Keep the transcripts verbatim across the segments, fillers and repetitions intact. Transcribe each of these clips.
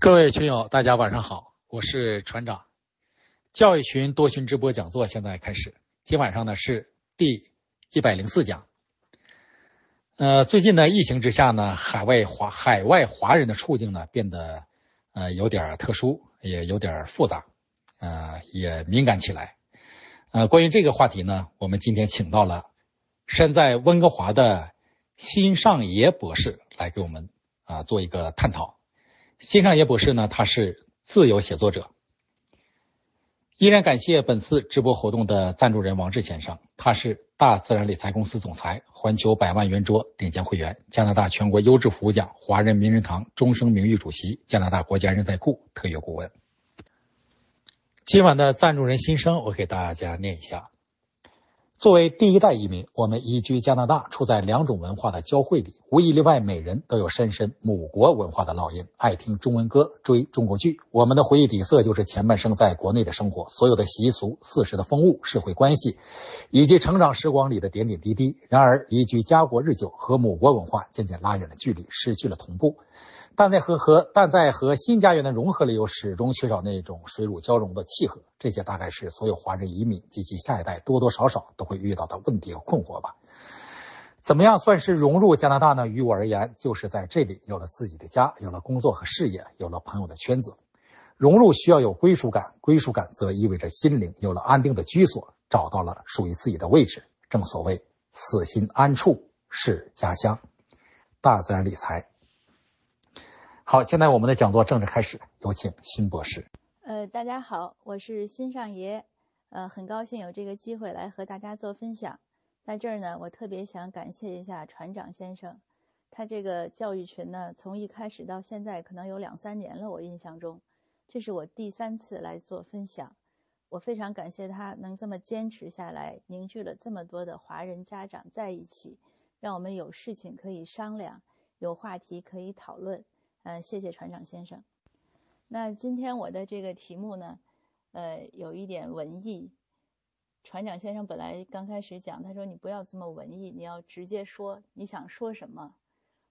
各位群友，大家晚上好，我是船长。教育群多群直播讲座现在开始，今晚上呢是第一百零四讲。呃，最近呢，疫情之下呢，海外华海外华人的处境呢变得呃有点特殊，也有点复杂，呃，也敏感起来。呃，关于这个话题呢，我们今天请到了身在温哥华的辛尚爷博士来给我们啊、呃、做一个探讨。辛尚爷博士呢，他是自由写作者。依然感谢本次直播活动的赞助人王志先生，他是大自然理财公司总裁，环球百万圆桌顶尖会员，加拿大全国优质服务奖华人名人堂终生名誉主席，加拿大国家人才库特约顾问。今晚的赞助人辛生，我给大家念一下。作为第一代移民，我们移居加拿大，处在两种文化的交汇里，无一例外，每人都有深深母国文化的烙印，爱听中文歌，追中国剧。我们的回忆底色就是前半生在国内的生活，所有的习俗、四时的风物、社会关系，以及成长时光里的点点滴滴。然而，移居家国日久，和母国文化渐渐拉远了距离，失去了同步。但在和和但在和新家园的融合里，又始终缺少那种水乳交融的契合。这些大概是所有华人移民及其下一代多多少少都会遇到的问题和困惑吧。怎么样算是融入加拿大呢？于我而言，就是在这里有了自己的家，有了工作和事业，有了朋友的圈子。融入需要有归属感，归属感则意味着心灵有了安定的居所，找到了属于自己的位置。正所谓此心安处是家乡。大自然理财。好，现在我们的讲座正式开始，有请辛博士。呃，大家好，我是辛尚爷，呃，很高兴有这个机会来和大家做分享。在这儿呢，我特别想感谢一下船长先生，他这个教育群呢，从一开始到现在可能有两三年了，我印象中，这是我第三次来做分享，我非常感谢他能这么坚持下来，凝聚了这么多的华人家长在一起，让我们有事情可以商量，有话题可以讨论。呃，谢谢船长先生。那今天我的这个题目呢，呃，有一点文艺。船长先生本来刚开始讲，他说你不要这么文艺，你要直接说你想说什么。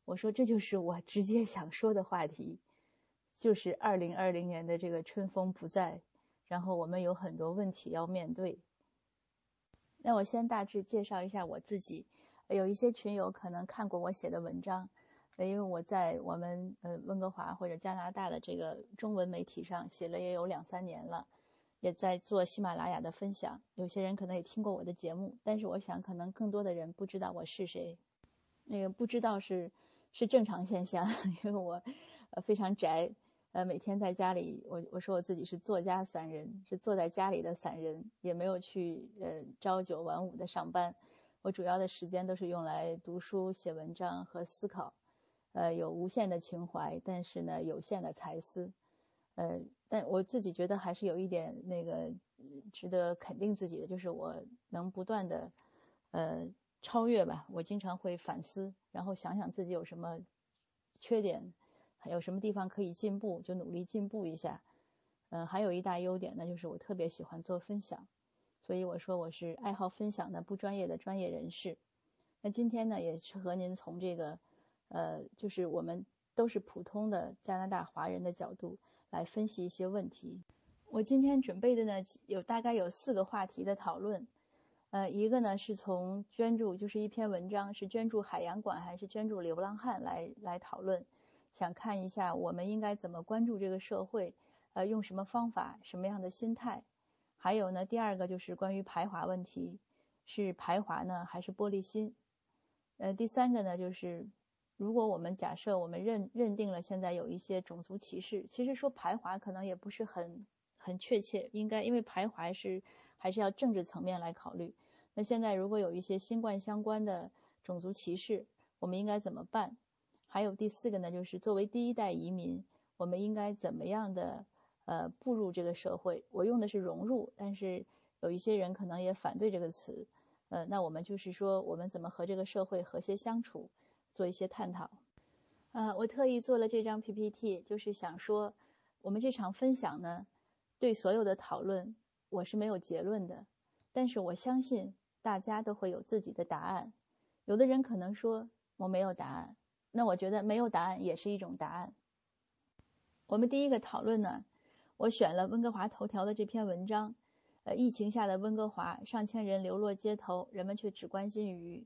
我说这就是我直接想说的话题，就是二零二零年的这个春风不再，然后我们有很多问题要面对。那我先大致介绍一下我自己，有一些群友可能看过我写的文章。因为我在我们呃温哥华或者加拿大的这个中文媒体上写了也有两三年了，也在做喜马拉雅的分享，有些人可能也听过我的节目，但是我想可能更多的人不知道我是谁。那个不知道是是正常现象，因为我呃非常宅，呃每天在家里，我我说我自己是作家散人，是坐在家里的散人，也没有去呃朝九晚五的上班，我主要的时间都是用来读书、写文章和思考。呃，有无限的情怀，但是呢，有限的才思，呃，但我自己觉得还是有一点那个值得肯定自己的，就是我能不断的呃超越吧。我经常会反思，然后想想自己有什么缺点，还有什么地方可以进步，就努力进步一下。嗯、呃，还有一大优点呢，就是我特别喜欢做分享，所以我说我是爱好分享的不专业的专业人士。那今天呢，也是和您从这个。呃，就是我们都是普通的加拿大华人的角度来分析一些问题。我今天准备的呢，有大概有四个话题的讨论。呃，一个呢是从捐助，就是一篇文章，是捐助海洋馆还是捐助流浪汉来来讨论，想看一下我们应该怎么关注这个社会，呃，用什么方法，什么样的心态。还有呢，第二个就是关于排华问题，是排华呢还是玻璃心？呃，第三个呢就是。如果我们假设我们认认定了现在有一些种族歧视，其实说排华可能也不是很很确切，应该因为排华是还是要政治层面来考虑。那现在如果有一些新冠相关的种族歧视，我们应该怎么办？还有第四个呢，就是作为第一代移民，我们应该怎么样的呃步入这个社会？我用的是融入，但是有一些人可能也反对这个词，呃，那我们就是说我们怎么和这个社会和谐相处？做一些探讨，呃，我特意做了这张 P P T， 就是想说，我们这场分享呢，对所有的讨论我是没有结论的，但是我相信大家都会有自己的答案。有的人可能说我没有答案，那我觉得没有答案也是一种答案。我们第一个讨论呢，我选了温哥华头条的这篇文章，呃，疫情下的温哥华，上千人流落街头，人们却只关心鱼。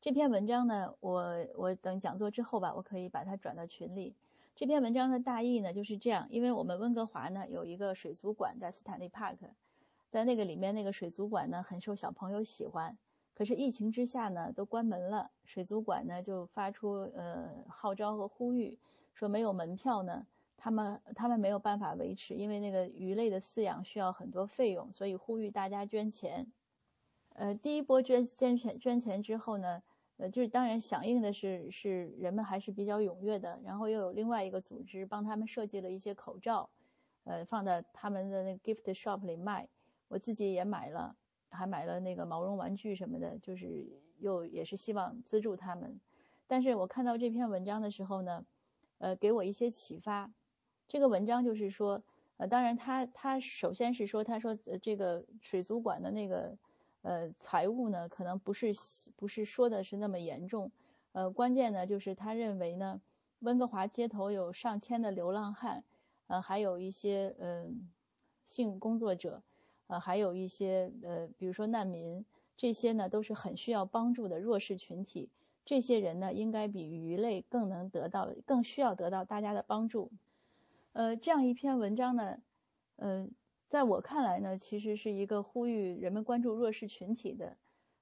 这篇文章呢，我我等讲座之后吧，我可以把它转到群里。这篇文章的大意呢就是这样，因为我们温哥华呢有一个水族馆在斯坦利 Park， 在那个里面那个水族馆呢很受小朋友喜欢，可是疫情之下呢都关门了，水族馆呢就发出呃号召和呼吁，说没有门票呢，他们他们没有办法维持，因为那个鱼类的饲养需要很多费用，所以呼吁大家捐钱。呃，第一波捐捐钱捐钱之后呢，呃，就是当然响应的是是人们还是比较踊跃的，然后又有另外一个组织帮他们设计了一些口罩，呃，放在他们的那个 gift shop 里卖，我自己也买了，还买了那个毛绒玩具什么的，就是又也是希望资助他们。但是我看到这篇文章的时候呢，呃，给我一些启发。这个文章就是说，呃，当然他他首先是说，他说、呃、这个水族馆的那个。呃，财务呢，可能不是不是说的是那么严重，呃，关键呢就是他认为呢，温哥华街头有上千的流浪汉，呃，还有一些呃性工作者，呃，还有一些呃，比如说难民，这些呢都是很需要帮助的弱势群体，这些人呢应该比鱼类更能得到，更需要得到大家的帮助。呃，这样一篇文章呢，呃。在我看来呢，其实是一个呼吁人们关注弱势群体的，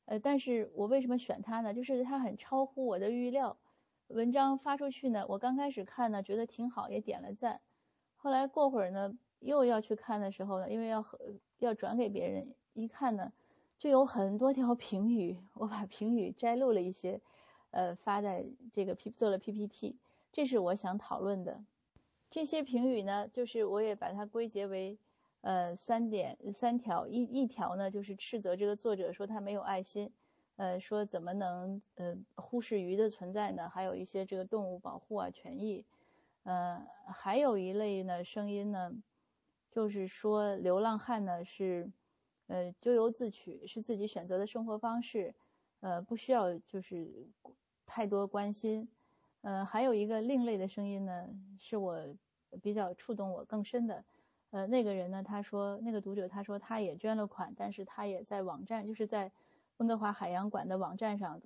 呃，但是我为什么选它呢？就是它很超乎我的预料。文章发出去呢，我刚开始看呢，觉得挺好，也点了赞。后来过会儿呢，又要去看的时候呢，因为要要转给别人，一看呢，就有很多条评语，我把评语摘录了一些，呃，发在这个 P 做了 P P T， 这是我想讨论的。这些评语呢，就是我也把它归结为。呃，三点三条，一一条呢，就是斥责这个作者说他没有爱心，呃，说怎么能呃忽视鱼的存在呢？还有一些这个动物保护啊、权益，呃，还有一类呢声音呢，就是说流浪汉呢是，呃，咎由自取，是自己选择的生活方式，呃，不需要就是太多关心，呃，还有一个另类的声音呢，是我比较触动我更深的。呃，那个人呢，他说，那个读者他说，他也捐了款，但是他也在网站，就是在温哥华海洋馆的网站上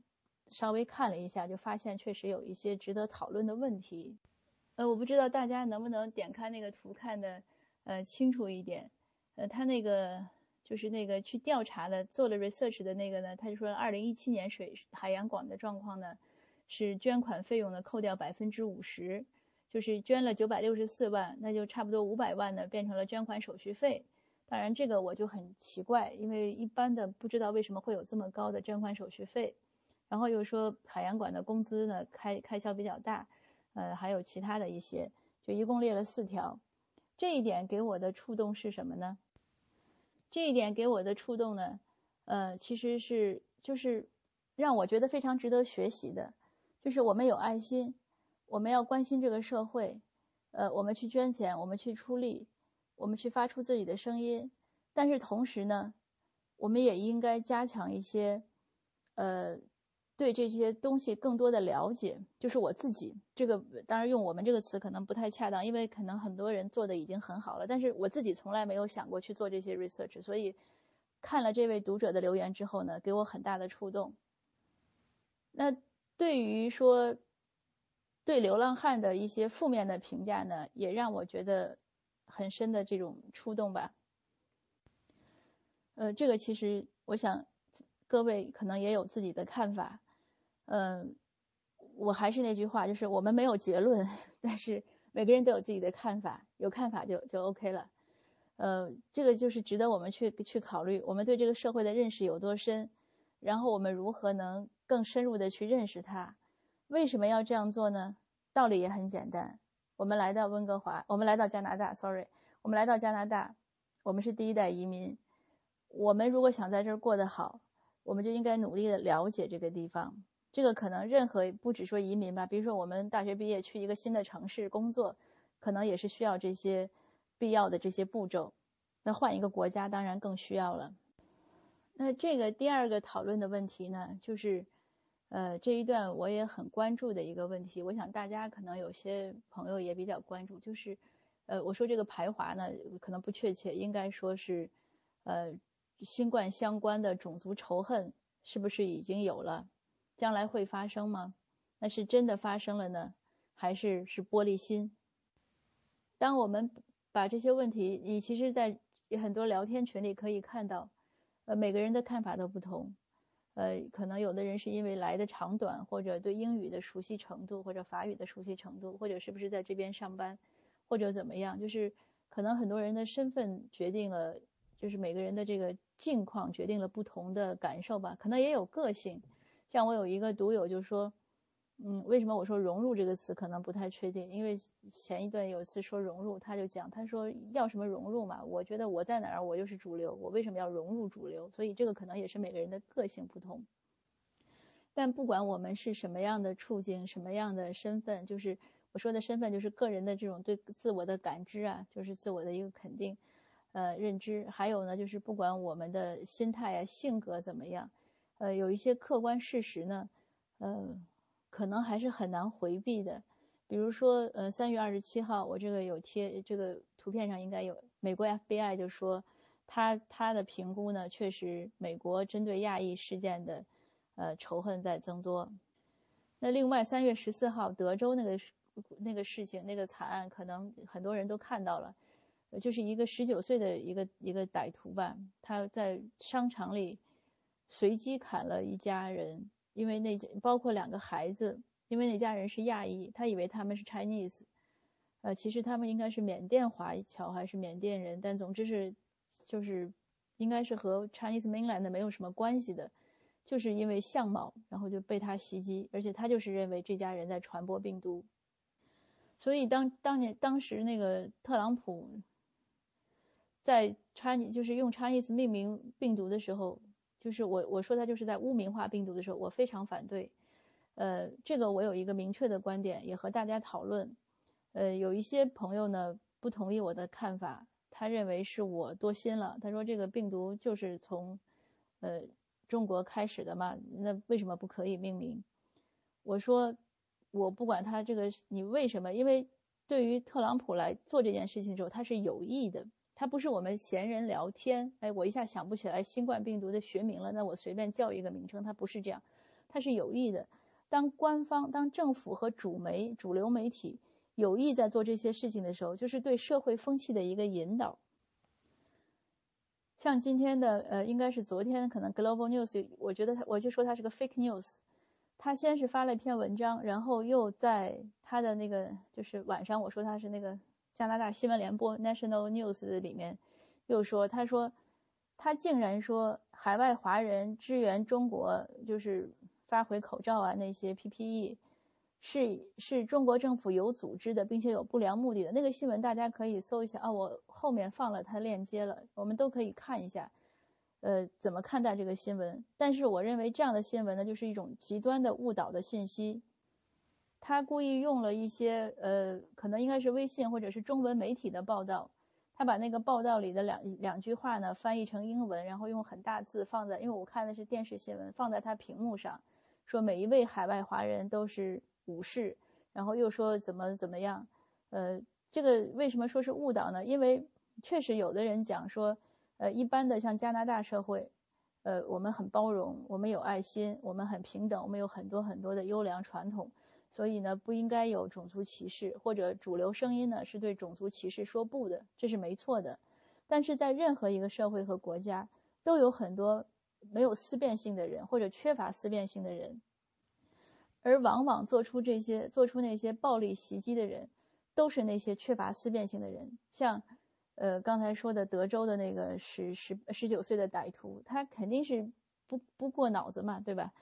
稍微看了一下，就发现确实有一些值得讨论的问题。呃，我不知道大家能不能点开那个图看的呃清楚一点。呃，他那个就是那个去调查的，做了 research 的那个呢，他就说，二零一七年水海洋馆的状况呢，是捐款费用呢扣掉百分之五十。就是捐了九百六十四万，那就差不多五百万呢变成了捐款手续费。当然这个我就很奇怪，因为一般的不知道为什么会有这么高的捐款手续费。然后又说海洋馆的工资呢开开销比较大，呃还有其他的一些，就一共列了四条。这一点给我的触动是什么呢？这一点给我的触动呢，呃其实是就是让我觉得非常值得学习的，就是我们有爱心。我们要关心这个社会，呃，我们去捐钱，我们去出力，我们去发出自己的声音。但是同时呢，我们也应该加强一些，呃，对这些东西更多的了解。就是我自己，这个当然用我们这个词可能不太恰当，因为可能很多人做的已经很好了，但是我自己从来没有想过去做这些 research， 所以看了这位读者的留言之后呢，给我很大的触动。那对于说对流浪汉的一些负面的评价呢，也让我觉得很深的这种触动吧。呃，这个其实我想各位可能也有自己的看法。嗯、呃，我还是那句话，就是我们没有结论，但是每个人都有自己的看法，有看法就就 OK 了。呃，这个就是值得我们去去考虑，我们对这个社会的认识有多深，然后我们如何能更深入的去认识它。为什么要这样做呢？道理也很简单。我们来到温哥华，我们来到加拿大 sorry 我们来到加拿大，我们是第一代移民。我们如果想在这儿过得好，我们就应该努力的了解这个地方。这个可能任何，不只说移民吧，比如说我们大学毕业去一个新的城市工作，可能也是需要这些必要的这些步骤。那换一个国家当然更需要了。那这个第二个讨论的问题呢，就是呃，这一段我也很关注的一个问题，我想大家可能有些朋友也比较关注，就是呃，我说这个排华呢，可能不确切，应该说是，呃，新冠相关的种族仇恨是不是已经有了？将来会发生吗？那是真的发生了呢，还是是玻璃心？当我们把这些问题，你其实在很多聊天群里可以看到，呃，每个人的看法都不同，呃，可能有的人是因为来的长短，或者对英语的熟悉程度，或者法语的熟悉程度，或者是不是在这边上班，或者怎么样，就是可能很多人的身份决定了，就是每个人的这个境况决定了不同的感受吧，可能也有个性。像我有一个读友就说，嗯，为什么我说融入这个词可能不太确定？因为前一段有一次说融入，他就讲，他说要什么融入嘛？我觉得我在哪儿我就是主流，我为什么要融入主流？所以这个可能也是每个人的个性不同。但不管我们是什么样的处境，什么样的身份，就是我说的身份就是个人的这种对自我的感知啊，就是自我的一个肯定，呃，认知。还有呢，就是不管我们的心态啊、性格怎么样，呃，有一些客观事实呢，呃。可能还是很难回避的，比如说，呃，三月二十七号，我这个有贴，这个图片上应该有，美国 F B I 就说，他他的评估呢，确实美国针对亚裔事件的，呃，仇恨在增多。那另外，三月十四号，德州那个那个事情，那个惨案，可能很多人都看到了，就是一个十九岁的一个一个歹徒吧，他在商场里随机砍了一家人。因为那包括两个孩子，因为那家人是亚裔，他以为他们是 Chinese， 呃，其实他们应该是缅甸华侨还是缅甸人，但总之是就是应该是和 Chinese mainland 没有什么关系的，就是因为相貌，然后就被他袭击，而且他就是认为这家人在传播病毒，所以当当年当时那个特朗普在 Chinese 就是用 Chinese 命名病毒的时候。就是我我说他就是在污名化病毒的时候，我非常反对，呃，这个我有一个明确的观点，也和大家讨论，呃，有一些朋友呢不同意我的看法，他认为是我多心了，他说这个病毒就是从，呃，中国开始的嘛，那为什么不可以命名？我说我不管他这个你为什么，因为对于特朗普来做这件事情的时候，他是有意的。它不是我们闲人聊天，哎，我一下想不起来新冠病毒的学名了，那我随便叫一个名称，它不是这样，它是有意的。当官方、当政府和主媒、主流媒体有意在做这些事情的时候，就是对社会风气的一个引导。像今天的，呃，应该是昨天，可能 Global News， 我觉得它，我就说它是个 fake news。他先是发了一篇文章，然后又在他的那个，就是晚上我说他是那个。加拿大新闻联播 National News 里面又说，他说他竟然说海外华人支援中国，就是发回口罩啊那些 P P E 是是中国政府有组织的，并且有不良目的的。那个新闻大家可以搜一下啊，我后面放了他链接了，我们都可以看一下，呃，怎么看待这个新闻。但是我认为这样的新闻呢，就是一种极端的误导的信息。他故意用了一些呃，可能应该是微信或者是中文媒体的报道，他把那个报道里的两两句话呢翻译成英文，然后用很大字放在，因为我看的是电视新闻，放在他屏幕上，说每一位海外华人都是武士，然后又说怎么怎么样，呃，这个为什么说是误导呢？因为确实有的人讲说，呃，一般的像加拿大社会。呃，我们很包容，我们有爱心，我们很平等，我们有很多很多的优良传统，所以呢，不应该有种族歧视，或者主流声音呢是对种族歧视说不的，这是没错的。但是在任何一个社会和国家，都有很多没有思辨性的人，或者缺乏思辨性的人，而往往做出这些、做出那些暴力袭击的人，都是那些缺乏思辨性的人，像。呃，刚才说的德州的那个十十十九岁的歹徒，他肯定是不不过脑子嘛，对吧？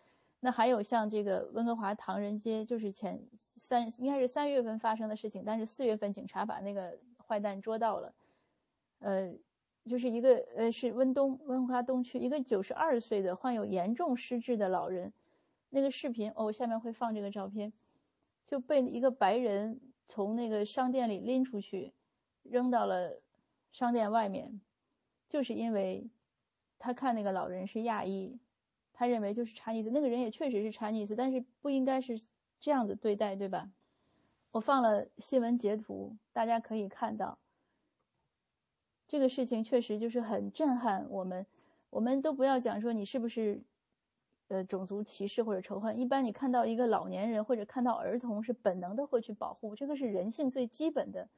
那还有像这个温哥华唐人街，就是前三应该是三月份发生的事情，但是四月份警察把那个坏蛋捉到了。呃，就是一个呃是温东温哥华东区一个九十二岁的患有严重失智的老人，那个视频哦，我下面会放这个照片，就被一个白人从那个商店里拎出去，扔到了。商店外面，就是因为他看那个老人是亚裔，他认为就是 Chinese， 那个人也确实是 Chinese， 但是不应该是这样的对待，对吧？我放了新闻截图，大家可以看到，这个事情确实就是很震撼我们。我们都不要讲说你是不是呃种族歧视或者仇恨，一般你看到一个老年人或者看到儿童是本能的会去保护，这个是人性最基本的，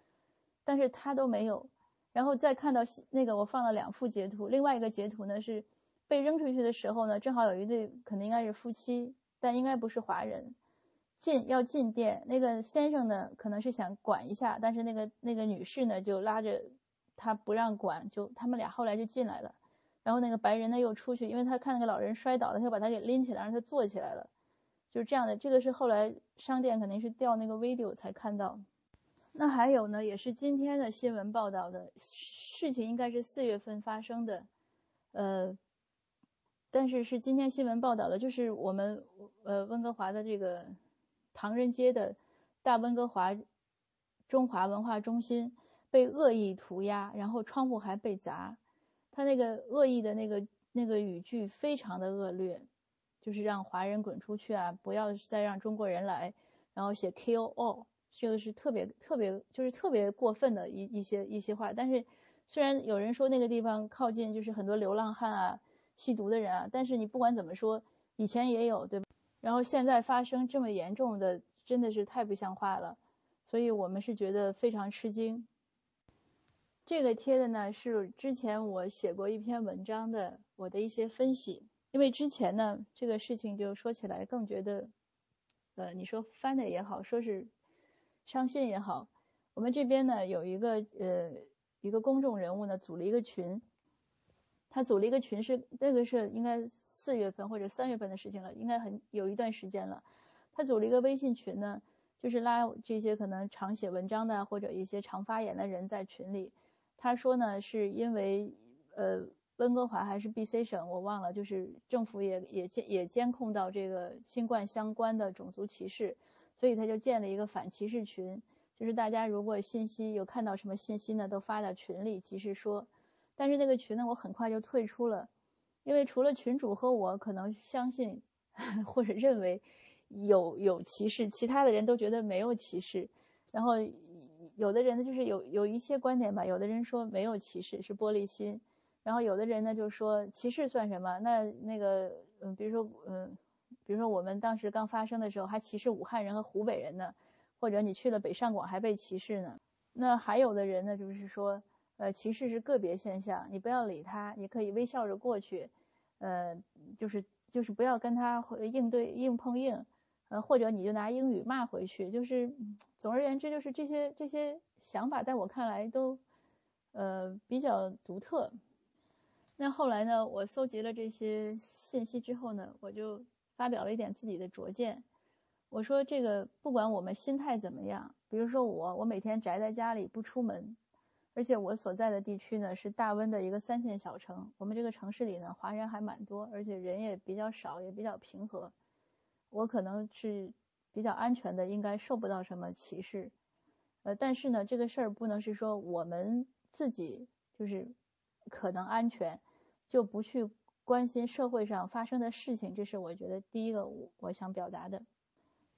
但是他都没有。然后再看到那个我放了两幅截图，另外一个截图呢是被扔出去的时候呢，正好有一对可能应该是夫妻，但应该不是华人，进要进店，那个先生呢可能是想管一下，但是那个那个女士呢就拉着他不让管，就他们俩后来就进来了。然后那个白人呢又出去，因为他看那个老人摔倒了，他就把他给拎起来让他坐起来了，就是这样的。这个是后来商店肯定是调那个 video 才看到。那还有呢，也是今天的新闻报道的事情，应该是四月份发生的，呃但是是今天新闻报道的，就是我们呃温哥华的这个唐人街的大温哥华中华文化中心被恶意涂鸦，然后窗户还被砸。他那个恶意的那个那个语句非常的恶劣，就是让华人滚出去啊，不要再让中国人来，然后写 kill all， 这个是特别特别就是特别过分的一一些一些话。但是虽然有人说那个地方靠近就是很多流浪汉啊、吸毒的人啊，但是你不管怎么说，以前也有，对吧？然后现在发生这么严重的，真的是太不像话了，所以我们是觉得非常吃惊。这个贴的呢是之前我写过一篇文章的我的一些分析，因为之前呢这个事情就说起来更觉得，呃，你说翻的也好，说是伤心也好，我们这边呢有一个呃一个公众人物呢组了一个群。他组了一个群是那个是应该四月份或者三月份的事情了，应该很有一段时间了。他组了一个微信群呢，就是拉这些可能常写文章的或者一些常发言的人在群里。他说呢，是因为呃温哥华还是 B C 省我忘了，就是政府也也监也监控到这个新冠相关的种族歧视，所以他就建了一个反歧视群，就是大家如果信息有看到什么信息呢，都发到群里及时说。但是那个群呢我很快就退出了，因为除了群主和我可能相信或者认为有有歧视，其他的人都觉得没有歧视。然后有的人呢就是有有一些观点吧，有的人说没有歧视是玻璃心，然后有的人呢就说歧视算什么，那那个嗯比如说嗯比如说我们当时刚发生的时候还歧视武汉人和湖北人呢，或者你去了北上广还被歧视呢。那还有的人呢就是说呃，歧视是个别现象，你不要理他，你可以微笑着过去，呃，就是就是不要跟他硬对硬碰硬，呃，或者你就拿英语骂回去，就是总而言之，就是这些这些想法在我看来都，呃，比较独特。那后来呢，我搜集了这些信息之后呢，我就发表了一点自己的拙见。我说这个不管我们心态怎么样，比如说我，我每天宅在家里不出门。而且我所在的地区呢是大温的一个三线小城，我们这个城市里呢华人还蛮多，而且人也比较少，也比较平和，我可能是比较安全的，应该受不到什么歧视。呃，但是呢这个事儿不能是说我们自己就是可能安全就不去关心社会上发生的事情，这是我觉得第一个我想表达的。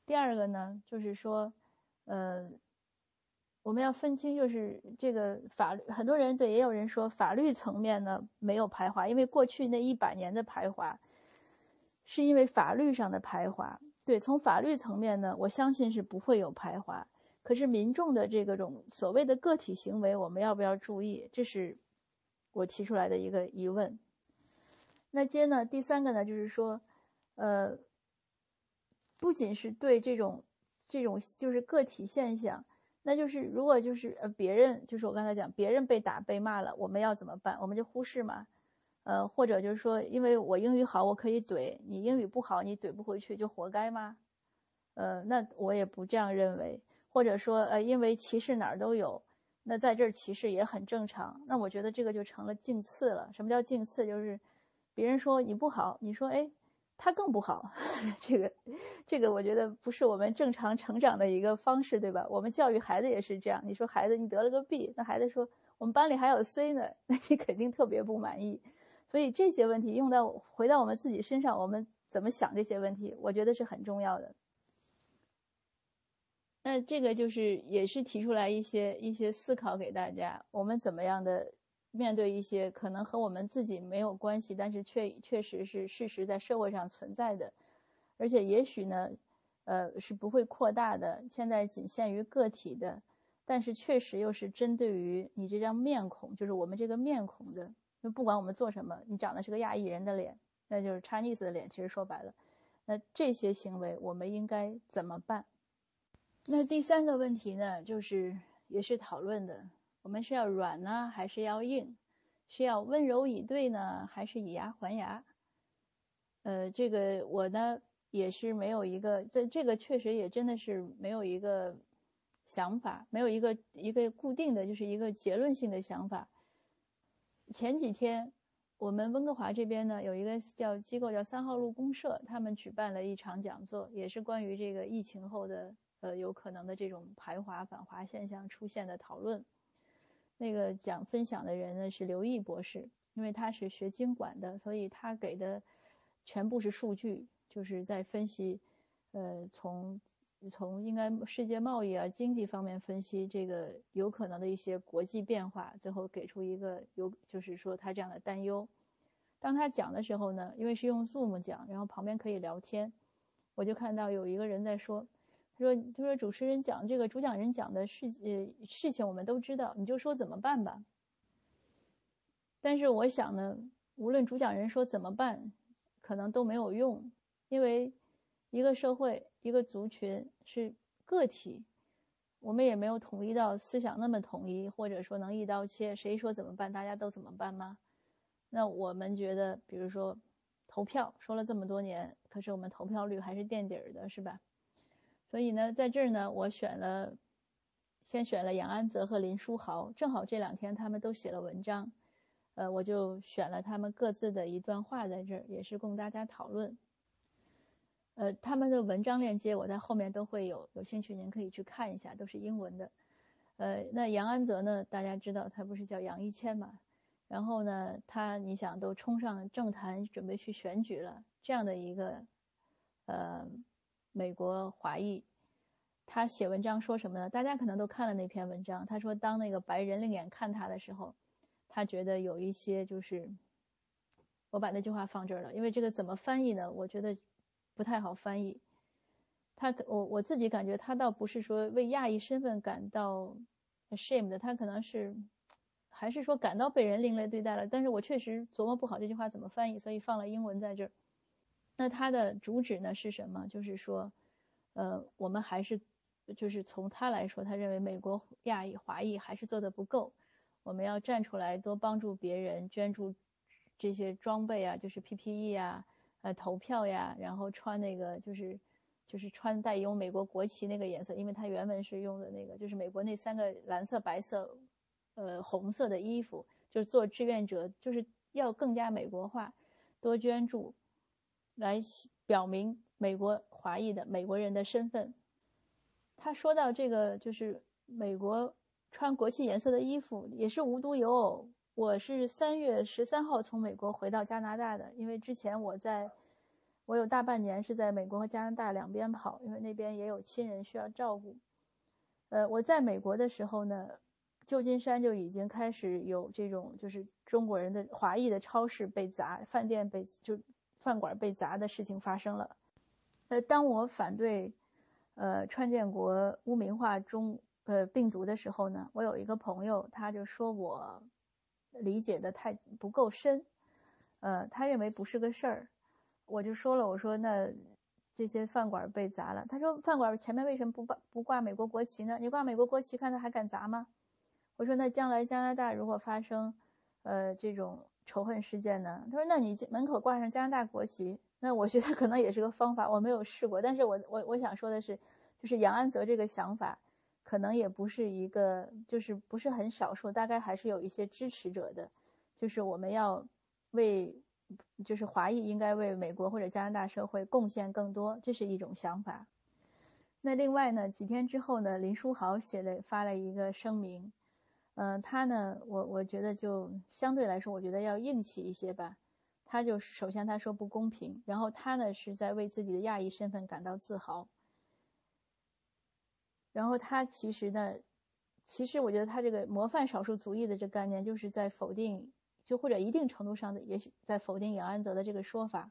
第二个呢就是说呃我们要分清，就是这个法律，很多人对，也有人说法律层面呢没有排华，因为过去那一百年的排华，是因为法律上的排华。对，从法律层面呢，我相信是不会有排华。可是民众的这个种所谓的个体行为，我们要不要注意？这是我提出来的一个疑问。那接呢，第三个呢，就是说，呃，不仅是对这种这种就是个体现象。那就是如果就是呃别人就是我刚才讲别人被打被骂了，我们要怎么办？我们就忽视嘛，呃或者就是说因为我英语好我可以怼你，英语不好你怼不回去就活该吗？呃那我也不这样认为。或者说呃因为歧视哪儿都有，那在这儿歧视也很正常。那我觉得这个就成了竞次了。什么叫竞次？就是别人说你不好，你说哎他更不好，这个，这个我觉得不是我们正常成长的一个方式，对吧？我们教育孩子也是这样，你说孩子你得了个 B， 那孩子说我们班里还有 C 呢，那你肯定特别不满意。所以这些问题用到回到我们自己身上，我们怎么想这些问题，我觉得是很重要的。那这个就是也是提出来一些一些思考给大家，我们怎么样的面对一些可能和我们自己没有关系，但是确确实是事实在社会上存在的，而且也许呢呃，是不会扩大的，现在仅限于个体的，但是确实又是针对于你这张面孔，就是我们这个面孔的，就不管我们做什么，你长得是个亚裔人的脸，那就是 Chinese 的脸，其实说白了，那这些行为我们应该怎么办？那第三个问题呢，就是也是讨论的，我们是要软呢，还是要硬？是要温柔以对呢，还是以牙还牙？呃，这个我呢也是没有一个，这这个确实也真的是没有一个想法，没有一个一个固定的，就是一个结论性的想法。前几天我们温哥华这边呢有一个叫机构叫三号路公社，他们举办了一场讲座，也是关于这个疫情后的呃有可能的这种排华反华现象出现的讨论。那个讲分享的人呢是刘毅博士，因为他是学经管的，所以他给的全部是数据，就是在分析，呃，从从应该世界贸易啊、经济方面分析这个有可能的一些国际变化，最后给出一个有就是说他这样的担忧。当他讲的时候呢，因为是用 Zoom 讲，然后旁边可以聊天，我就看到有一个人在说，他说他说主持人讲这个主讲人讲的事呃事情我们都知道，你就说怎么办吧。但是我想呢，无论主讲人说怎么办，可能都没有用。因为一个社会一个族群是个体，我们也没有统一到思想那么统一，或者说能一刀切，谁说怎么办大家都怎么办吗？那我们觉得比如说投票说了这么多年，可是我们投票率还是垫底的，是吧？所以呢在这儿呢我选了先选了杨安泽和林书豪，正好这两天他们都写了文章，呃，我就选了他们各自的一段话在这儿，也是供大家讨论。呃，他们的文章链接我在后面都会有，有兴趣您可以去看一下，都是英文的。呃，那杨安泽呢，大家知道他不是叫杨一谦嘛？然后呢，他你想都冲上政坛准备去选举了，这样的一个呃美国华裔，他写文章说什么呢？大家可能都看了那篇文章，他说当那个白人另眼看他的时候，他觉得有一些就是，我把那句话放这儿了，因为这个怎么翻译呢？我觉得不太好翻译，他我我自己感觉他倒不是说为亚裔身份感到 ashamed 的，他可能是还是说感到被人另类对待了，但是我确实琢磨不好这句话怎么翻译，所以放了英文在这儿。那他的主旨呢是什么？就是说，呃，我们还是就是从他来说，他认为美国亚裔华裔还是做得不够，我们要站出来多帮助别人，捐助这些装备啊，就是 P P E 啊。呃，投票呀，然后穿那个就是，就是穿带用美国国旗那个颜色，因为它原文是用的那个，就是美国那三个蓝色、白色、呃红色的衣服，就是做志愿者，就是要更加美国化，多捐助，来表明美国华裔的美国人的身份。他说到这个，就是美国穿国旗颜色的衣服，也是无独有偶。我是三月十三号从美国回到加拿大的，因为之前我在我有大半年是在美国和加拿大两边跑，因为那边也有亲人需要照顾。呃，我在美国的时候呢，旧金山就已经开始有这种就是中国人的华裔的超市被砸，饭店被就饭馆被砸的事情发生了。呃，当我反对呃川建国污名化中呃病毒的时候呢，我有一个朋友他就说我理解的太不够深，呃，他认为不是个事儿，我就说了，我说那这些饭馆被砸了，他说饭馆前面为什么不挂不挂美国国旗呢？你挂美国国旗，看他还敢砸吗？我说那将来加拿大如果发生呃这种仇恨事件呢？他说那你门口挂上加拿大国旗，那我觉得可能也是个方法，我没有试过，但是我我我想说的是，就是杨安泽这个想法。可能也不是一个，就是不是很少数，大概还是有一些支持者的，就是我们要为，就是华裔应该为美国或者加拿大社会贡献更多，这是一种想法。那另外呢，几天之后呢，林书豪写了发了一个声明，嗯、呃，他呢，我我觉得就相对来说，我觉得要硬气一些吧。他就首先他说不公平，然后他呢是在为自己的亚裔身份感到自豪。然后他其实呢，其实我觉得他这个模范少数族裔的这概念，就是在否定，就或者一定程度上的，也许在否定杨安泽的这个说法。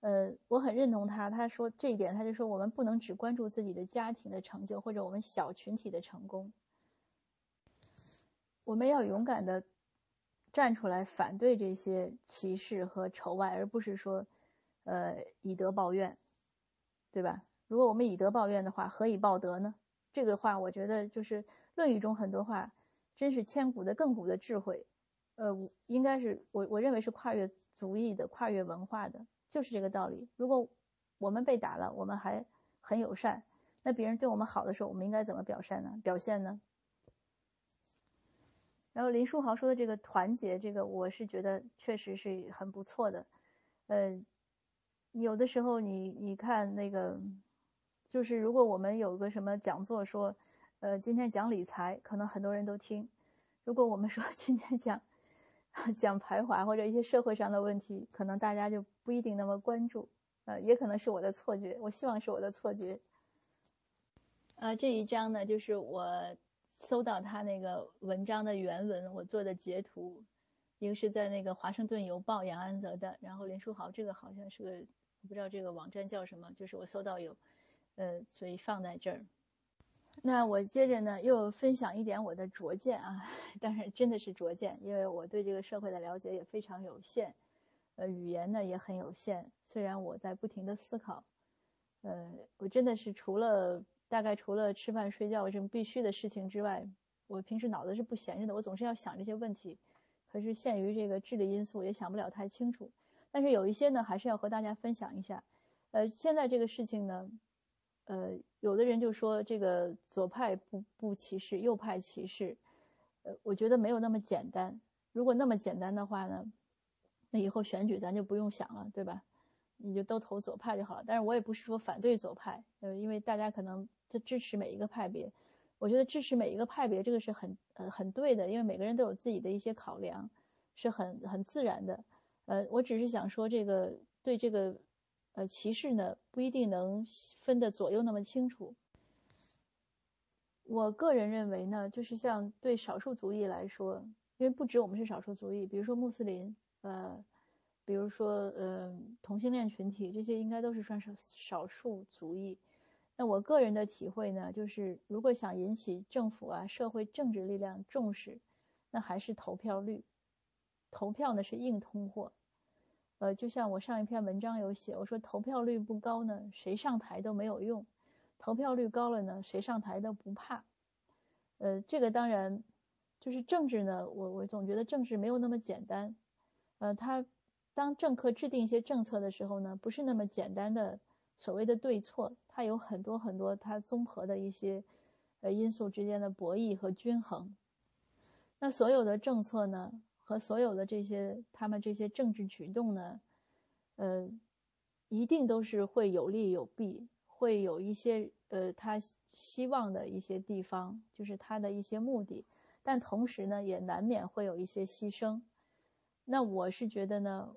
呃，我很认同他，他说这一点，他就说我们不能只关注自己的家庭的成就，或者我们小群体的成功，我们要勇敢的站出来反对这些歧视和仇外，而不是说，呃，以德报怨，对吧？如果我们以德报怨的话，何以报德呢？这个话我觉得就是《论语》中很多话，真是千古的亘古的智慧，呃，应该是我我认为是跨越族裔的、跨越文化的。就是这个道理，如果我们被打了，我们还很友善，那别人对我们好的时候，我们应该怎么表现呢？表现呢？然后林书豪说的这个团结，这个我是觉得确实是很不错的。呃，有的时候你你看那个，就是如果我们有个什么讲座说，呃，今天讲理财，可能很多人都听；如果我们说今天讲。讲排华或者一些社会上的问题，可能大家就不一定那么关注，呃，也可能是我的错觉，我希望是我的错觉。呃，这一章呢，就是我搜到他那个文章的原文，我做的截图，一个是在那个《华盛顿邮报》杨安泽的，然后林书豪这个好像是个，我不知道这个网站叫什么，就是我搜到有，呃，所以放在这儿。那我接着呢，又分享一点我的拙见啊，当然真的是拙见，因为我对这个社会的了解也非常有限，呃，语言呢也很有限。虽然我在不停的思考，呃，我真的是除了大概除了吃饭睡觉这种必须的事情之外，我平时脑子是不闲着的，我总是要想这些问题。可是限于这个智力因素，也想不了太清楚。但是有一些呢，还是要和大家分享一下。呃，现在这个事情呢。呃，有的人就说这个左派不不歧视，右派歧视，呃，我觉得没有那么简单。如果那么简单的话呢，那以后选举咱就不用想了，对吧？你就都投左派就好了。但是我也不是说反对左派，呃，因为大家可能支持每一个派别，我觉得支持每一个派别这个是很呃很对的，因为每个人都有自己的一些考量，是很很自然的。呃，我只是想说这个对这个。呃，歧视呢不一定能分得左右那么清楚。我个人认为呢，就是像对少数族裔来说，因为不止我们是少数族裔，比如说穆斯林，呃，比如说呃同性恋群体，这些应该都是算是少数族裔。那我个人的体会呢，就是如果想引起政府啊、社会政治力量重视，那还是投票率，投票呢是硬通货。呃，就像我上一篇文章有写，我说投票率不高呢，谁上台都没有用；投票率高了呢，谁上台都不怕。呃，这个当然就是政治呢，我我总觉得政治没有那么简单。呃，他当政客制定一些政策的时候呢，不是那么简单的所谓的对错，它有很多很多它综合的一些呃因素之间的博弈和均衡。那所有的政策呢？和所有的这些他们这些政治举动呢，呃，一定都是会有利有弊，会有一些呃他希望的一些地方，就是他的一些目的，但同时呢，也难免会有一些牺牲。那我是觉得呢，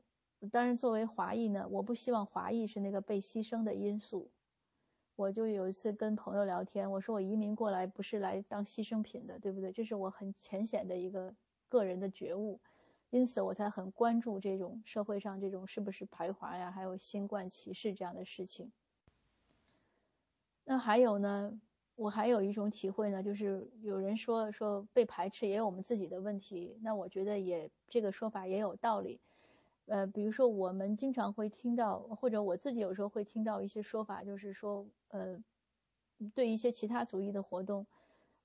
当然作为华裔呢，我不希望华裔是那个被牺牲的因素。我就有一次跟朋友聊天，我说我移民过来不是来当牺牲品的，对不对？这是我很浅显的一个。个人的觉悟，因此我才很关注这种社会上这种是不是排华呀，还有新冠歧视这样的事情。那还有呢，我还有一种体会呢，就是有人说说被排斥也有我们自己的问题，那我觉得也这个说法也有道理。呃，比如说我们经常会听到，或者我自己有时候会听到一些说法，就是说呃，对一些其他族裔的活动，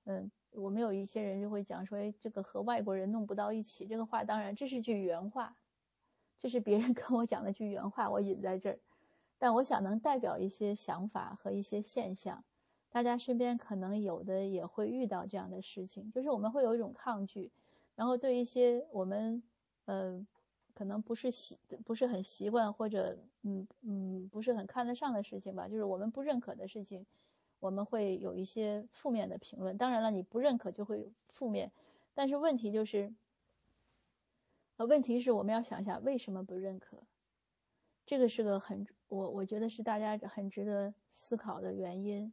嗯、呃。我们有一些人就会讲说，哎，这个和外国人弄不到一起，这个话当然这是句原话，这是别人跟我讲的句原话，我引在这儿，但我想能代表一些想法和一些现象，大家身边可能有的也会遇到这样的事情，就是我们会有一种抗拒，然后对一些我们呃可能不是习不是很习惯或者嗯嗯不是很看得上的事情吧，就是我们不认可的事情。我们会有一些负面的评论，当然了，你不认可就会负面，但是问题就是，呃，问题是我们要想一下为什么不认可，这个是个很我我觉得是大家很值得思考的原因。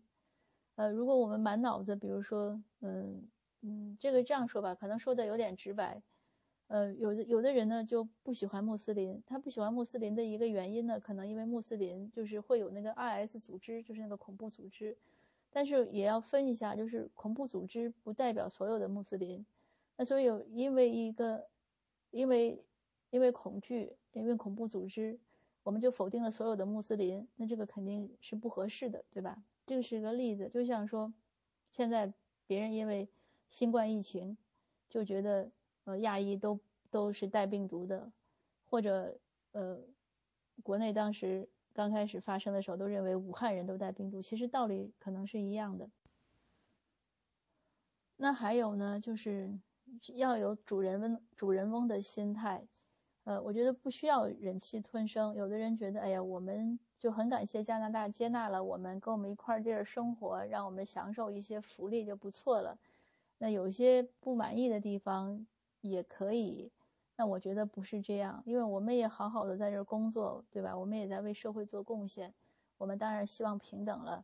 呃，如果我们满脑子，比如说，嗯嗯，这个这样说吧，可能说的有点直白，呃，有的有的人呢就不喜欢穆斯林，他不喜欢穆斯林的一个原因呢，可能因为穆斯林就是会有那个 I S 组织，就是那个恐怖组织，但是也要分一下，就是恐怖组织不代表所有的穆斯林，那所以有因为一个，因为因为恐惧，因为恐怖组织，我们就否定了所有的穆斯林，那这个肯定是不合适的，对吧？这个是一个例子，就像说现在别人因为新冠疫情就觉得呃亚裔都都是带病毒的，或者呃国内当时刚开始发生的时候都认为武汉人都带病毒，其实道理可能是一样的。那还有呢，就是要有主人翁主人翁的心态，呃我觉得不需要忍气吞声，有的人觉得哎呀我们就很感谢加拿大接纳了我们，跟我们一块地儿生活，让我们享受一些福利就不错了。那有些不满意的地方也可以，那我觉得不是这样，因为我们也好好的在这儿工作，对吧？我们也在为社会做贡献，我们当然希望平等了。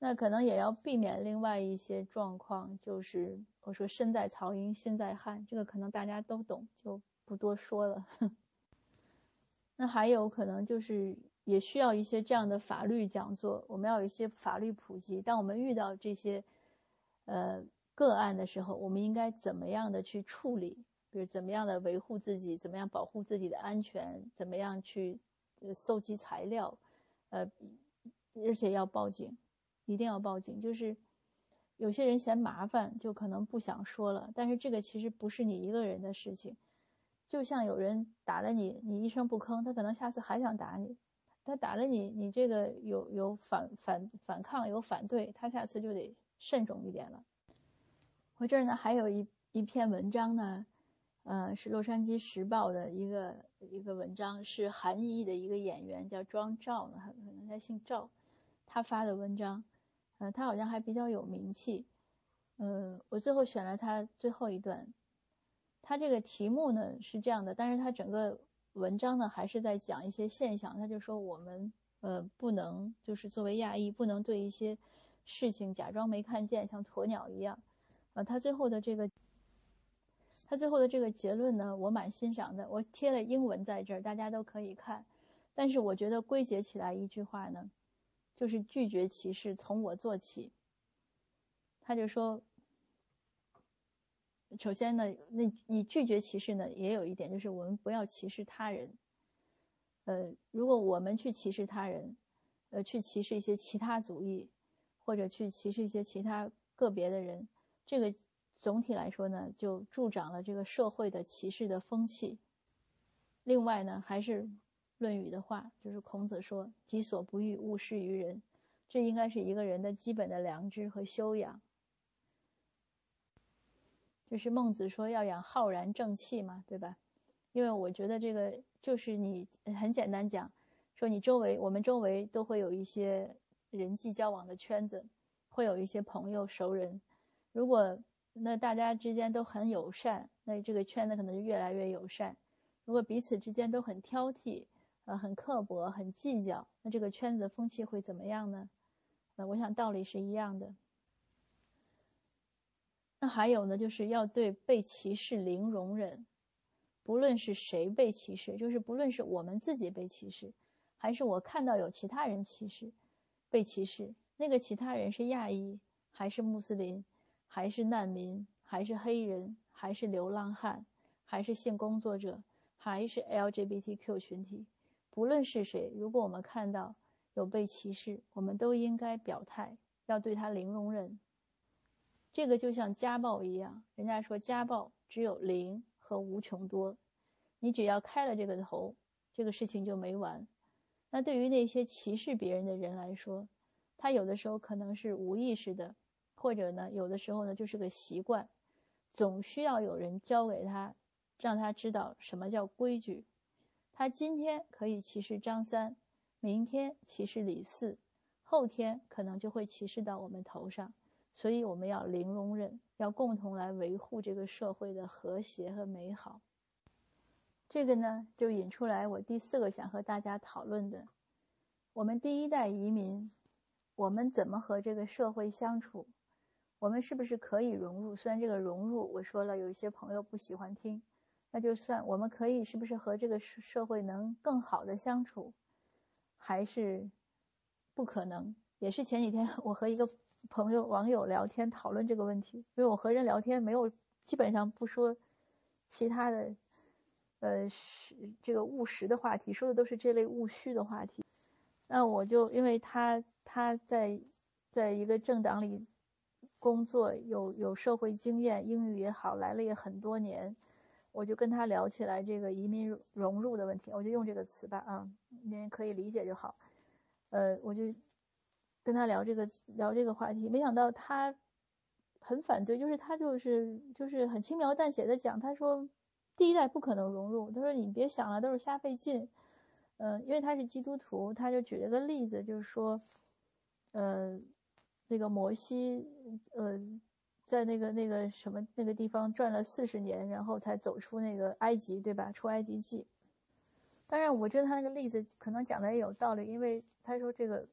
那可能也要避免另外一些状况，就是我说身在曹营心在汉，这个可能大家都懂，就不多说了。那还有可能就是也需要一些这样的法律讲座，我们要有一些法律普及，当我们遇到这些呃个案的时候，我们应该怎么样的去处理，比如怎么样的维护自己，怎么样保护自己的安全，怎么样去搜集材料，呃而且要报警，一定要报警。就是有些人嫌麻烦就可能不想说了，但是这个其实不是你一个人的事情。就像有人打了你，你一声不吭，他可能下次还想打你。他打了你，你这个有有反反反抗，有反对，他下次就得慎重一点了。我这儿呢还有一一篇文章呢，呃，是《洛杉矶时报》的一个一个文章，是韩裔的一个演员叫庄赵呢，可能他姓赵，他发的文章，呃，他好像还比较有名气。呃，我最后选了他最后一段。它这个题目呢是这样的，但是它整个文章呢还是在讲一些现象。他就说我们呃不能就是作为亚裔不能对一些事情假装没看见，像鸵鸟一样。呃，他最后的这个他最后的这个结论呢，我蛮欣赏的。我贴了英文在这儿，大家都可以看。但是我觉得归结起来一句话呢，就是拒绝歧视，从我做起。他就说。首先呢，那你拒绝歧视呢，也有一点就是我们不要歧视他人。呃，如果我们去歧视他人，呃，去歧视一些其他族裔，或者去歧视一些其他个别的人，这个总体来说呢，就助长了这个社会的歧视的风气。另外呢，还是《论语》的话，就是孔子说：“己所不欲，勿施于人。”这应该是一个人的基本的良知和修养。就是孟子说要养浩然正气嘛，对吧？因为我觉得这个就是你很简单讲，说你周围，我们周围都会有一些人际交往的圈子，会有一些朋友熟人。如果那大家之间都很友善，那这个圈子可能就越来越友善。如果彼此之间都很挑剔，呃，很刻薄，很计较，那这个圈子的风气会怎么样呢？呃，我想道理是一样的。那还有呢，就是要对被歧视零容忍，不论是谁被歧视，就是不论是我们自己被歧视，还是我看到有其他人歧视，被歧视，那个其他人是亚裔，还是穆斯林，还是难民，还是黑人，还是流浪汉，还是性工作者，还是 L G B T Q 群体，不论是谁，如果我们看到有被歧视，我们都应该表态，要对他零容忍。这个就像家暴一样，人家说家暴只有零和无穷多，你只要开了这个头，这个事情就没完。那对于那些歧视别人的人来说，他有的时候可能是无意识的，或者呢，有的时候呢就是个习惯，总需要有人教给他，让他知道什么叫规矩。他今天可以歧视张三，明天歧视李四，后天可能就会歧视到我们头上。所以我们要零容忍，要共同来维护这个社会的和谐和美好。这个呢，就引出来我第四个想和大家讨论的。我们第一代移民我们怎么和这个社会相处，我们是不是可以融入，虽然这个融入我说了有一些朋友不喜欢听，那就算我们可以是不是和这个社会能更好的相处，还是不可能。也是前几天我和一个朋友网友聊天讨论这个问题，因为我和人聊天没有基本上不说其他的呃这个务实的话题，说的都是这类务虚的话题。那我就因为他他在在一个政党里工作，有有社会经验，英语也好，来了也很多年，我就跟他聊起来这个移民融入的问题，我就用这个词吧啊，您可以理解就好。呃我就跟他聊这个聊这个话题，没想到他很反对，就是他就是就是很轻描淡写的讲，他说第一代不可能融入，他说你别想了，都是瞎费劲。嗯、呃，因为他是基督徒，他就举了个例子，就是说，呃，那个摩西，呃，在那个那个什么那个地方转了四十年，然后才走出那个埃及，对吧？出埃及记。当然，我觉得他那个例子可能讲的也有道理，因为他说这个。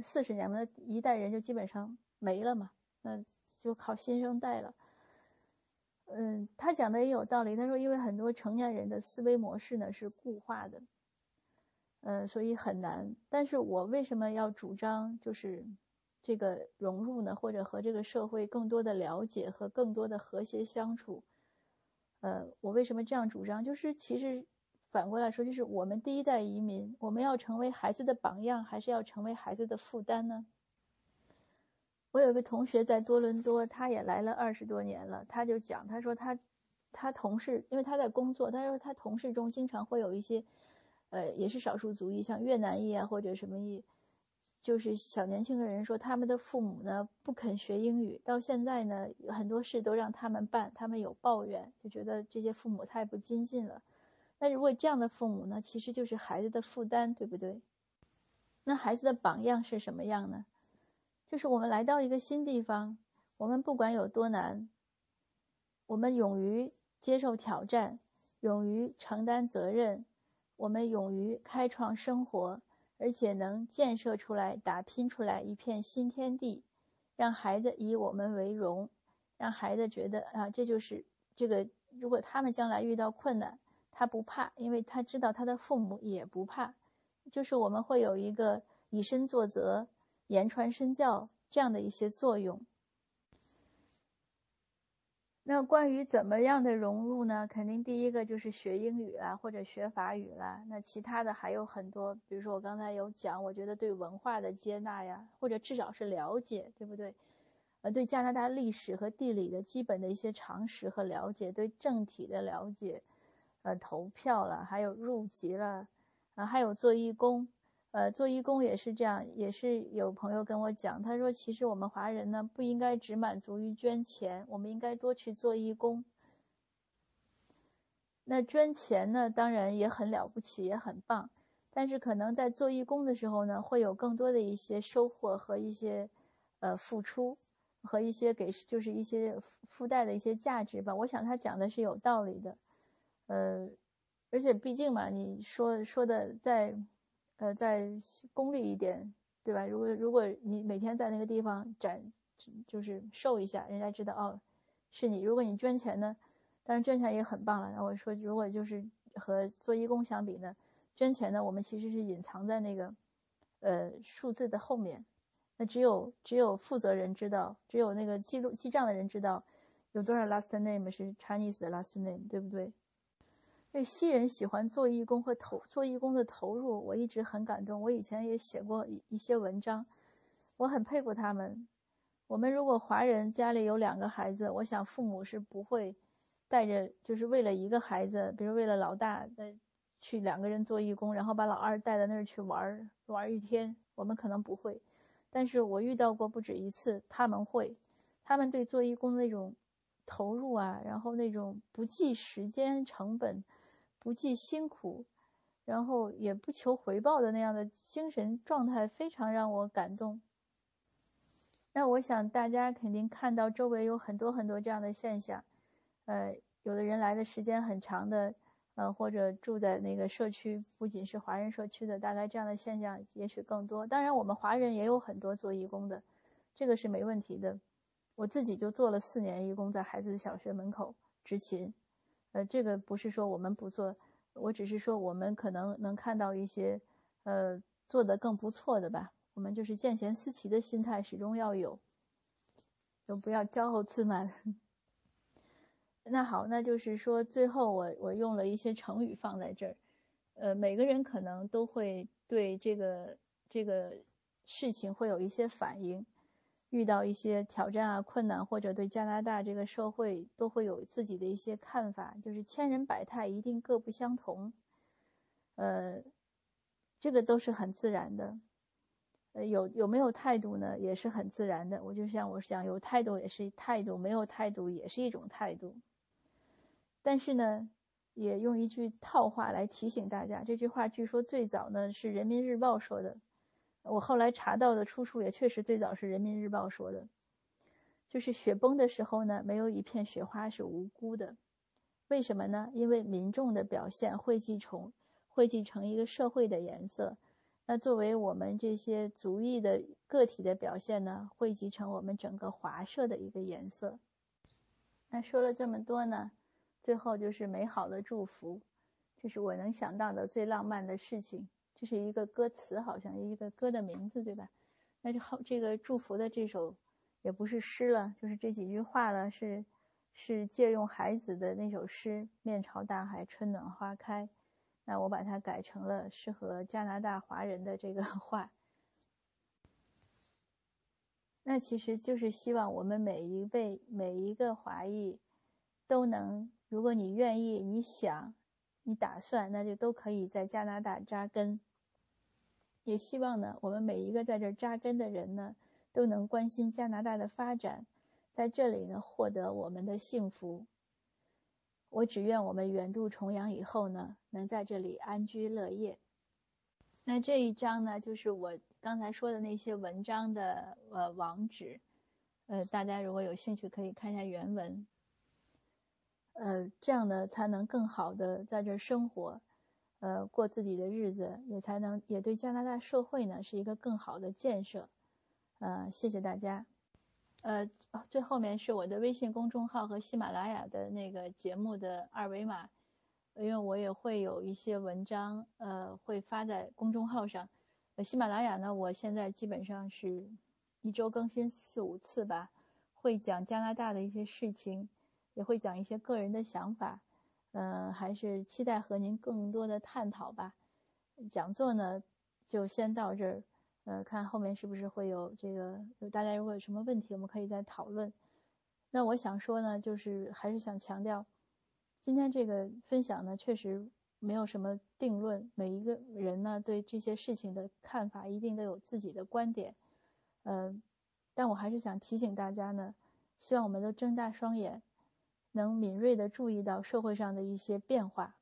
四十年嘛，一代人就基本上没了嘛，那就靠新生代了。嗯，他讲的也有道理，他说因为很多成年人的思维模式呢是固化的，呃，所以很难。但是我为什么要主张就是这个融入呢，或者和这个社会更多的了解和更多的和谐相处？呃，我为什么这样主张？就是其实。反过来说，就是我们第一代移民，我们要成为孩子的榜样，还是要成为孩子的负担呢？我有一个同学在多伦多，他也来了二十多年了，他就讲，他说他他同事，因为他在工作，他说他同事中经常会有一些，呃，也是少数族裔，像越南裔啊或者什么裔，就是小年轻的人说他们的父母呢不肯学英语，到现在呢很多事都让他们办，他们有抱怨，就觉得这些父母太不精进了。那如果这样的父母呢，其实就是孩子的负担，对不对？那孩子的榜样是什么样呢？就是我们来到一个新地方，我们不管有多难，我们勇于接受挑战，勇于承担责任，我们勇于开创生活，而且能建设出来，打拼出来一片新天地，让孩子以我们为荣，让孩子觉得啊，这就是这个，如果他们将来遇到困难，他不怕，因为他知道他的父母也不怕，就是我们会有一个以身作则，言传身教这样的一些作用。那关于怎么样的融入呢，肯定第一个就是学英语啦，或者学法语啦，那其他的还有很多，比如说我刚才有讲，我觉得对文化的接纳呀，或者至少是了解，对不对？呃，对加拿大历史和地理的基本的一些常识和了解，对政体的了解，呃，投票了，还有入籍了，啊，还有做义工，呃，做义工也是这样，也是有朋友跟我讲，他说其实我们华人呢不应该只满足于捐钱，我们应该多去做义工。那捐钱呢，当然也很了不起，也很棒，但是可能在做义工的时候呢，会有更多的一些收获和一些，呃，付出和一些给就是一些附带的一些价值吧。我想他讲的是有道理的。呃，而且毕竟嘛，你说说的再，呃，再功利一点，对吧？如果如果你每天在那个地方展，就是瘦一下，人家知道哦，是你。如果你捐钱呢，当然捐钱也很棒了。然后我说，如果就是和做义工相比呢，捐钱呢，我们其实是隐藏在那个，呃，数字的后面。那只有只有负责人知道，只有那个记录记账的人知道，有多少 last name 是 Chinese 的 last name， 对不对？对西人喜欢做义工和投做义工的投入，我一直很感动。我以前也写过一一些文章，我很佩服他们。我们如果华人家里有两个孩子，我想父母是不会带着，就是为了一个孩子，比如为了老大，呃，去两个人做义工，然后把老二带到那儿去玩玩一天。我们可能不会，但是我遇到过不止一次，他们会，他们对做义工的那种投入啊，然后那种不计时间成本。不计辛苦，然后也不求回报的那样的精神状态，非常让我感动。那我想大家肯定看到周围有很多很多这样的现象，呃，有的人来的时间很长的，呃，或者住在那个社区，不仅是华人社区的，大概这样的现象也许更多。当然，我们华人也有很多做义工的，这个是没问题的。我自己就做了四年义工，在孩子小学门口执勤。呃，这个不是说我们不做，我只是说我们可能能看到一些，呃，做得更不错的吧。我们就是见贤思齐的心态始终要有，就不要骄傲自满。那好，那就是说最后我我用了一些成语放在这儿，呃，每个人可能都会对这个这个事情会有一些反应，遇到一些挑战啊、困难，或者对加拿大这个社会都会有自己的一些看法，就是千人百态，一定各不相同。呃，这个都是很自然的。呃，有有没有态度呢？也是很自然的。我就像我想，有态度也是态度，没有态度也是一种态度。但是呢，也用一句套话来提醒大家。这句话据说最早呢是人民日报说的，我后来查到的出处也确实最早是人民日报说的。就是雪崩的时候呢，没有一片雪花是无辜的。为什么呢？因为民众的表现汇集成汇集成一个社会的颜色。那作为我们这些族裔的个体的表现呢，汇集成我们整个华社的一个颜色。那说了这么多呢，最后就是美好的祝福，这是我能想到的最浪漫的事情。这是一个歌词，好像一个歌的名字，对吧？那就后这个祝福的这首也不是诗了，就是这几句话了，是是借用海子的那首诗《面朝大海，春暖花开》。那我把它改成了适合加拿大华人的这个话。那其实就是希望我们每一位每一个华裔都能。如果你愿意，你想，你打算，那就都可以在加拿大扎根。也希望呢，我们每一个在这扎根的人呢，都能关心加拿大的发展，在这里呢，获得我们的幸福。我只愿我们远渡重洋以后呢，能在这里安居乐业。那这一章呢，就是我刚才说的那些文章的呃网址，呃，大家如果有兴趣可以看一下原文。呃，这样呢才能更好的在这儿生活，呃，过自己的日子，也才能也对加拿大社会呢是一个更好的建设。呃，谢谢大家。呃，最后面是我的微信公众号和喜马拉雅的那个节目的二维码，因为我也会有一些文章，呃，会发在公众号上。呃，喜马拉雅呢，我现在基本上是一周更新四五次吧，会讲加拿大的一些事情。也会讲一些个人的想法，呃，还是期待和您更多的探讨吧。讲座呢，就先到这儿，呃，看后面是不是会有这个，大家如果有什么问题，我们可以再讨论。那我想说呢，就是还是想强调，今天这个分享呢，确实没有什么定论，每一个人呢，对这些事情的看法一定都有自己的观点，呃，但我还是想提醒大家呢，希望我们都睁大双眼，能敏锐地注意到社会上的一些变化。